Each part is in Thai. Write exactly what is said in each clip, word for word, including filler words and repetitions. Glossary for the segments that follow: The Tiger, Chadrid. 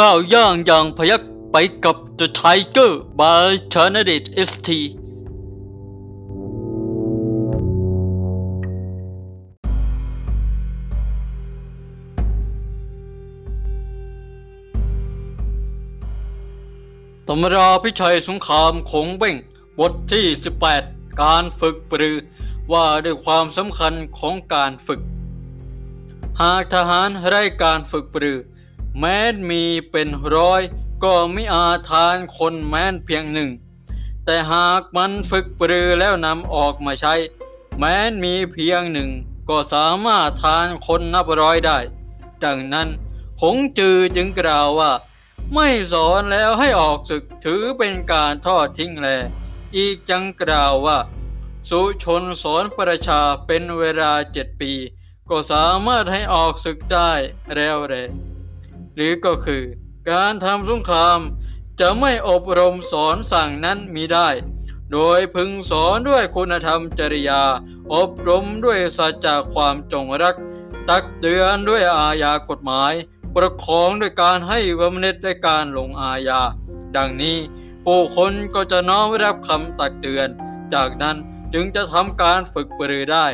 ก้าวย่างอย่างพยักไปกับ The Tiger by Chadrid เอส ทีตำราพิชัยสงครามโขงเบ้งบทที่สิบแปดการฝึกปรือว่าด้วยความสำคัญของการฝึกหากทหารไร้การฝึกปรือแม้นมีเป็นร้อยก็มิอาจทานคนแม้นเพียงหนึ่งแต่หากมันฝึกปรือแล้วนำออกมาใช้แม้นมีเพียงหนึ่งก็สามารถทานคนนับร้อยได้ดังนั้นขงจือจึงกล่าวว่าไม่สอนแล้วให้ออกศึกถือเป็นการทอดทิ้งแลอีกจังกล่าวว่าสุชนสอนประชาเป็นเวลาเจ็ดปีก็สามารถให้ออกศึกได้แล้วแลหรือก็คือการทำสงครามจะไม่อบรมสอนสั่งนั้นมิได้โดยพึงสอนด้วยคุณธรรมจริยาอบรมด้วยสัจจะความจงรักตักเตือนด้วยอาญากฎหมายประคองด้วยการให้บำเหน็จด้วยการลงอาญาดังนี้ผู้คนก็จะน้อมรับคำตักเตือนจากนั้นจึงจะทำการฝึกปรือได้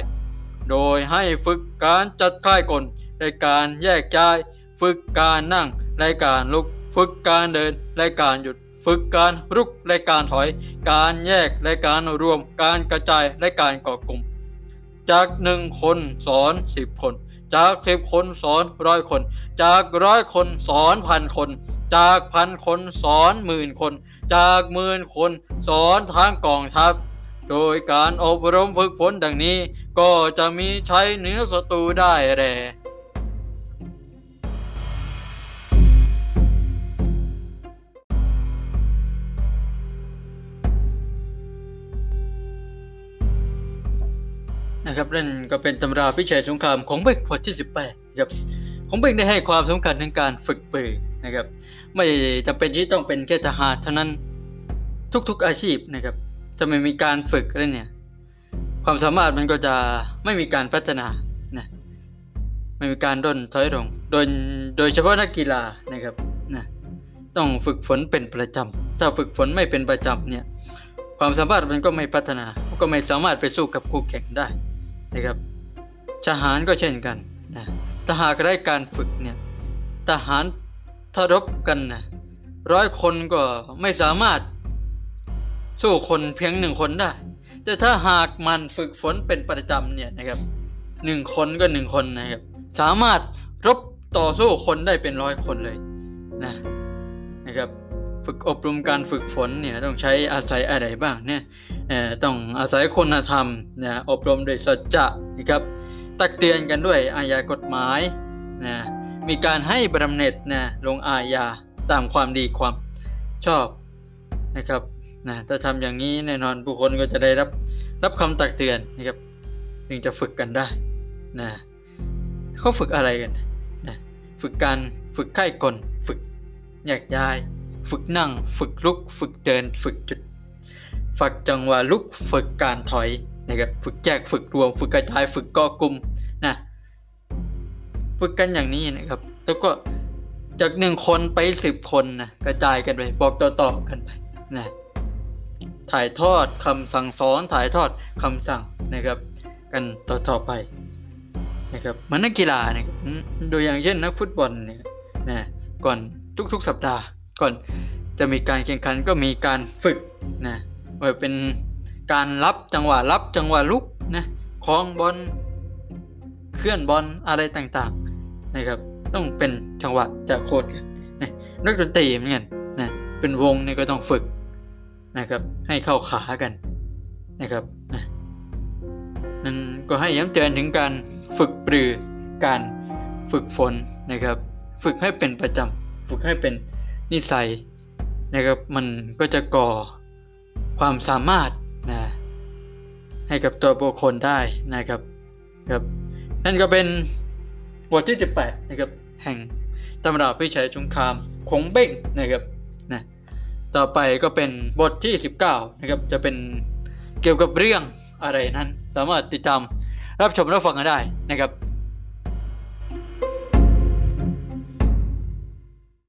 โดยให้ฝึกการจัดค่ายกลในการแยกย้ายฝึกการนั่งในการลุกฝึกการเดินในการหยุดฝึกการรุกในการถอยการแยกในการรวมการกระจายในการก่อกลุ่มจากหนึ่งคนสอนสิบคนจากสิบคนสอนร้อยคนจากร้อยคนสอนพันคนจากพันคนสอนหมื่นคนจากหมื่นคนสอนทางกองทัพโดยการอบรมฝึกฝนดังนี้ก็จะมีใช้เหนือศัตรูได้แลนะครับนั่นก็เป็นตำราพิชัยสงครามของเบ้งบทที่สิบแปดครับของเบ้งได้ให้ความสำคัญในการฝึกปรือนะครับไม่จำเป็นที่ต้องเป็นแค่ทหารเท่านั้นทุกๆอาชีพนะครับถ้าไม่มีการฝึกแล้วเนี่ยความสามารถมันก็จะไม่มีการพัฒนานะไม่มีการด้นถอยลงโดยโดยเฉพาะนักกีฬานะครับนะต้องฝึกฝนเป็นประจำถ้าฝึกฝนไม่เป็นประจำเนี่ยความสามารถมันก็ไม่พัฒนาก็ไม่สามารถไปสู้กับคู่แข่งได้นะครับทหารก็เช่นกันนะถ้าหากได้การฝึกเนี่ยทหารถ้ารบกันนะร้อยคนก็ไม่สามารถสู้คนเพียงหนึ่งคนได้แต่ถ้าหากมันฝึกฝนเป็นประจำเนี่ยนะครับหนึ่งคนก็หนึ่งคนนะครับสามารถรบต่อสู้คนได้เป็นร้อยคนเลยนะนะครับฝึกอบรมการฝึกฝนเนี่ยต้องใช้อาศัยอะไรบ้างเนี่ยต้องอาศัยคุณธรรมนะอบรมด้วยสัจจะนะครับตักเตือนกันด้วยอาญากฎหมายนะมีการให้บำเหน็จนะลงอาญาตามความดีความชอบนะครับนะถ้าทำอย่างนี้แน่นอนผู้คนก็จะได้รับรับคำตักเตือนนะครับจึงจะฝึกกันได้นะเขาฝึกอะไรกันนะฝึกการฝึกค่ายกลฝึกแยกย้ายฝึกนั่งฝึกลุกฝึกเดินฝึกจุดฝึกจังหวะลุกฝึกการถอยนะครับฝึกแยกฝึกรวมฝึกกระจายฝึกก่อกลุ่มนะฝึกกันอย่างนี้นะครับแล้วก็จากหนึ่งคนไปสิบคนนะกระจายกันไปบอกต่อๆกันไปนะถ่ายทอดคำสั่งสอนถ่ายทอดคำสั่งนะครับกันต่อๆไปนะครับมันนักกีฬานะครับโดยอย่างเช่นนักฟุตบอลเนี่ยนะก่อนทุกๆสัปดาห์ก่อนจะมีการแข่งขันก็มีการฝึกนะว่าเป็นการรับจังหวะรับจังหวะลุกนะคล้องบอลเคลื่อนบอลอะไรต่างๆนะครับต้องเป็นจังหวะจะโคตรกันนะนักดนตรีเหมือนกันนะเป็นวงนี่ก็ต้องฝึกนะครับให้เข้าขากันนะครับนะนั่นก็ให้ย้ำเตือนถึงการฝึกปรือการฝึกฝนนะครับฝึกให้เป็นประจำฝึกให้เป็นนิสัยนะครับมันก็จะก่อความสามารถนะให้กับตัวบุคคลได้นะครับครับนั่นก็เป็นบทที่สิบแปดนะครับแห่งตำราพิชัยสงครามขงเบ้งนะครับนะต่อไปก็เป็นบทที่สิบเก้านะครับจะเป็นเกี่ยวกับเรื่องอะไรนั้นสามารถติดตามรับชมรับฟังกันได้นะครับ